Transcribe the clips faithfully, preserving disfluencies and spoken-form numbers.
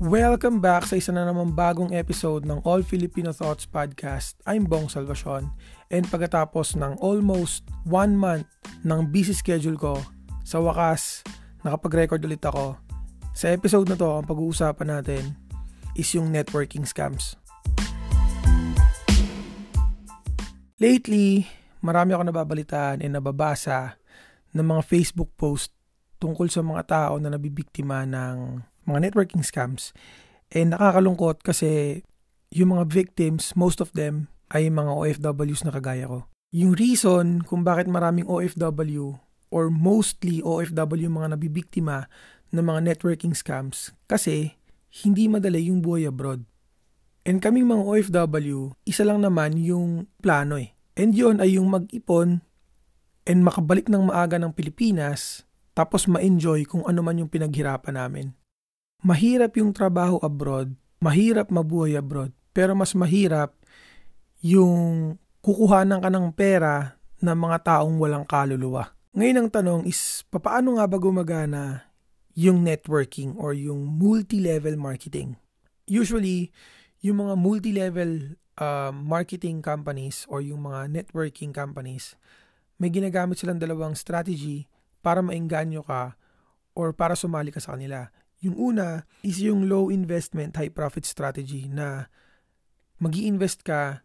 Welcome back sa isa na namang bagong episode ng All Filipino Thoughts Podcast. I'm Bong Salvacion, and pagkatapos ng almost one month ng busy schedule ko, sa wakas, nakapag-record ulit ako. Sa episode na to, ang pag-uusapan natin is yung networking scams. Lately, marami ako nababalitaan at nababasa ng mga Facebook post tungkol sa mga tao na nabibiktima ng mga networking scams. And nakakalungkot kasi yung mga victims, most of them ay mga O F Ws na kagaya ko. Yung reason kung bakit maraming O F W or mostly O F W mga nabibiktima ng mga networking scams kasi hindi madali yung buhay abroad. And kaming mga O F W, isa lang naman yung plano eh. And yun ay yung mag-ipon and makabalik ng maaga ng Pilipinas tapos ma-enjoy kung ano man yung pinaghirapan namin. Mahirap yung trabaho abroad, mahirap mabuhay abroad, pero mas mahirap yung kukuhanan ka ng pera ng mga taong walang kaluluwa. Ngayon ang tanong is, paano nga ba gumagana yung networking or yung multi-level marketing? Usually, yung mga multi-level uh, marketing companies or yung mga networking companies, may ginagamit silang dalawang strategy para maengganyo ka or para sumali ka sa kanila. Yung una is yung low investment, high profit strategy na mag-i-invest ka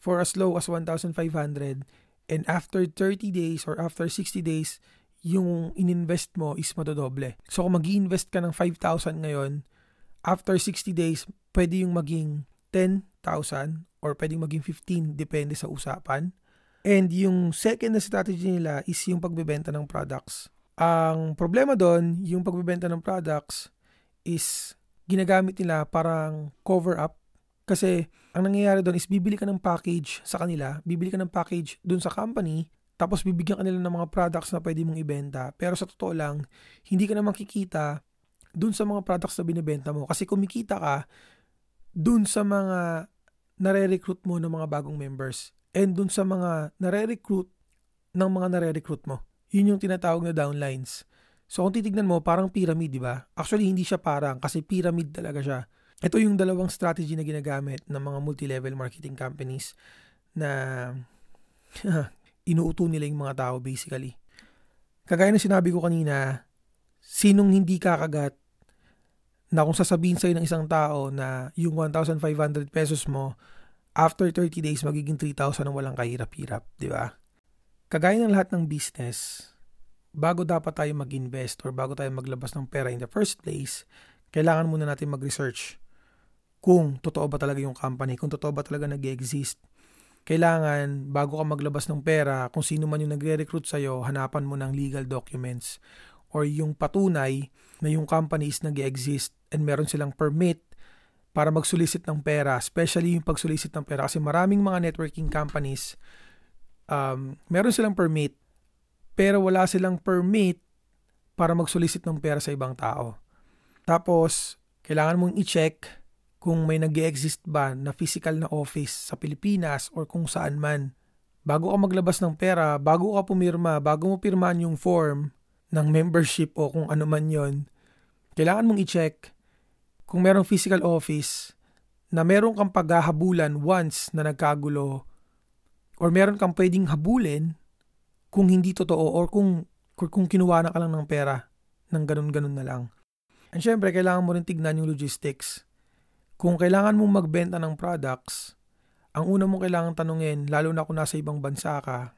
for as low as one thousand five hundred and after thirty days or after sixty days, yung ininvest mo is matodoble. So kung mag-i-invest ka ng five thousand ngayon, after sixty days, pwede yung maging ten thousand or pwede maging fifteen, depende sa usapan. And yung second na strategy nila is yung pagbebenta ng products. Ang problema doon, yung pagbebenta ng products is ginagamit nila parang cover up kasi ang nangyayari doon is bibili ka ng package sa kanila, bibili ka ng package doon sa company, tapos bibigyan ka nila ng mga products na pwede mong ibenta. Pero sa totoo lang, hindi ka na makikita doon sa mga products na binibenta mo kasi kumikita ka doon sa mga nare-recruit mo ng mga bagong members and doon sa mga nare-recruit ng mga nare-recruit mo. Yun yung tinatawag na downlines. So kung titignan mo, parang pyramid, di ba? Actually, hindi siya parang kasi pyramid talaga siya. Ito yung dalawang strategy na ginagamit ng mga multi-level marketing companies na inuuto nila yung mga tao basically. Kagaya na sinabi ko kanina, sinong hindi kakagat na kung sasabihin sa'yo ng isang tao na yung one thousand five hundred pesos mo, after thirty days, magiging three thousand ang walang kahirap-hirap, di ba? Kagaya ng lahat ng business, bago dapat tayo mag-invest or bago tayo maglabas ng pera in the first place, kailangan muna natin mag-research kung totoo ba talaga yung company, kung totoo ba talaga nag-exist. Kailangan, bago ka maglabas ng pera, kung sino man yung nagre-recruit sa'yo, hanapan mo ng legal documents or yung patunay na yung company is nag-exist and meron silang permit para mag-solicit ng pera, especially yung pag-solicit ng pera kasi maraming mga networking companies Um, meron silang permit pero wala silang permit para mag-solicit ng pera sa ibang tao. Tapos, kailangan mong i-check kung may nag-e-exist ba na physical na office sa Pilipinas or kung saan man. Bago ka maglabas ng pera, bago ka pumirma, bago mo pirmaan yung form ng membership o kung ano man yon, kailangan mong i-check kung merong physical office na meron kang paghahabulan once na nagkagulo or meron kang pwedeng habulin kung hindi totoo or kung, kung kinuha na ka lang ng pera ng ganun-ganun na lang. And syempre, kailangan mo rin tignan yung logistics. Kung kailangan mong magbenta ng products, ang una mong kailangan tanungin, lalo na kung nasa ibang bansa ka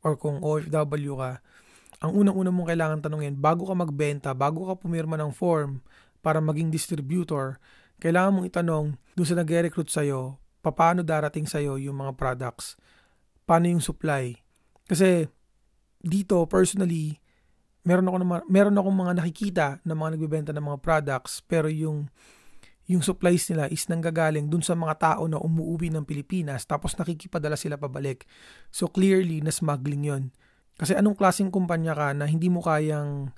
or kung O F W ka, ang unang-una mong kailangan tanungin, bago ka magbenta, bago ka pumirma ng form para maging distributor, kailangan mong itanong doon sa nag-recruit sa'yo, paano darating sa'yo yung mga products, paano yung supply. Kasi dito, personally, meron ako na, meron akong mga nakikita na mga nagbebenta ng mga products, pero yung, yung supplies nila is nanggagaling dun sa mga tao na umuwi ng Pilipinas, tapos nakikipadala sila pabalik. So clearly, na-smuggling yun. Kasi anong klaseng kumpanya ka na hindi mo kayang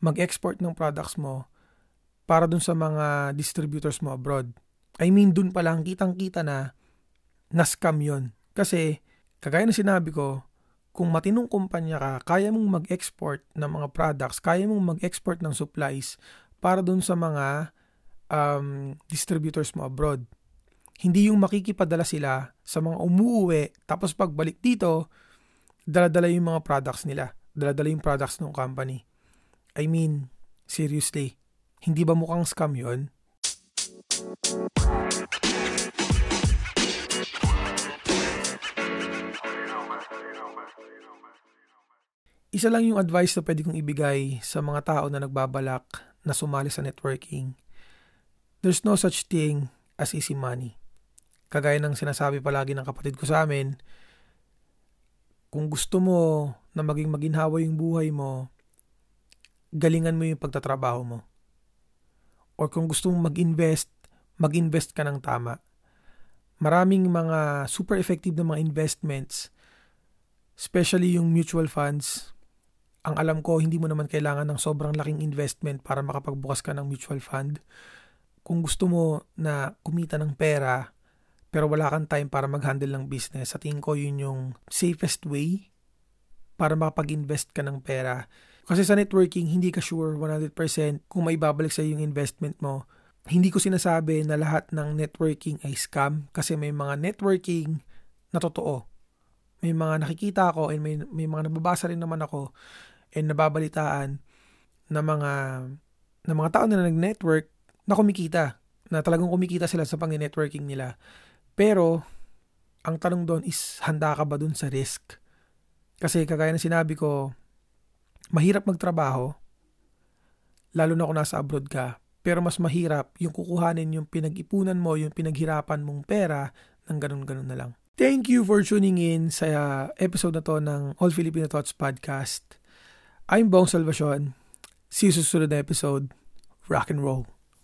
mag-export ng products mo para dun sa mga distributors mo abroad? I mean, dun pa lang kitang-kita na na-scam yun. Kasi, kagaya na sinabi ko, kung matinong kumpanya ka, kaya mong mag-export ng mga products, kaya mong mag-export ng supplies para dun sa mga um, distributors mo abroad. Hindi yung makikipadala sila sa mga umuwi, tapos pagbalik dito, dala-dala yung mga products nila. Dala-dala yung products ng company. I mean, seriously, hindi ba mukhang scam yun? Isa lang yung advice na pwede kong ibigay sa mga tao na nagbabalak na sumali sa networking. There's no such thing as easy money. Kagaya ng sinasabi palagi ng kapatid ko sa amin, kung gusto mo na maging maginhawa yung buhay mo, galingan mo yung pagtatrabaho mo. Or kung gusto mong mag-invest, mag-invest ka ng tama. Maraming mga super effective na mga investments, especially yung mutual funds. Ang alam ko, hindi mo naman kailangan ng sobrang laking investment para makapagbukas ka ng mutual fund. Kung gusto mo na kumita ng pera, pero wala kang time para mag-handle ng business, sa tingin ko yun yung safest way para makapag-invest ka ng pera. Kasi sa networking, hindi ka sure one hundred percent kung may babalik sa'yo yung investment mo. Hindi ko sinasabi na lahat ng networking ay scam, kasi may mga networking na totoo. May mga nakikita ako and may, may mga nababasa rin naman ako and nababalitaan na mga na mga tao na nag-network na kumikita, na talagang kumikita sila sa pang-networking nila. Pero, ang tanong doon is, handa ka ba doon sa risk? Kasi kagaya na sinabi ko, mahirap magtrabaho, lalo na kung nasa abroad ka, pero mas mahirap yung kukuhanin yung pinag-ipunan mo, yung pinaghirapan mong pera, ng ganun-ganun na lang. Thank you for tuning in sa episode na to ng All Filipino Thoughts Podcast. I'm Bong Salvacion. See you sa susunod na episode. Rock and roll.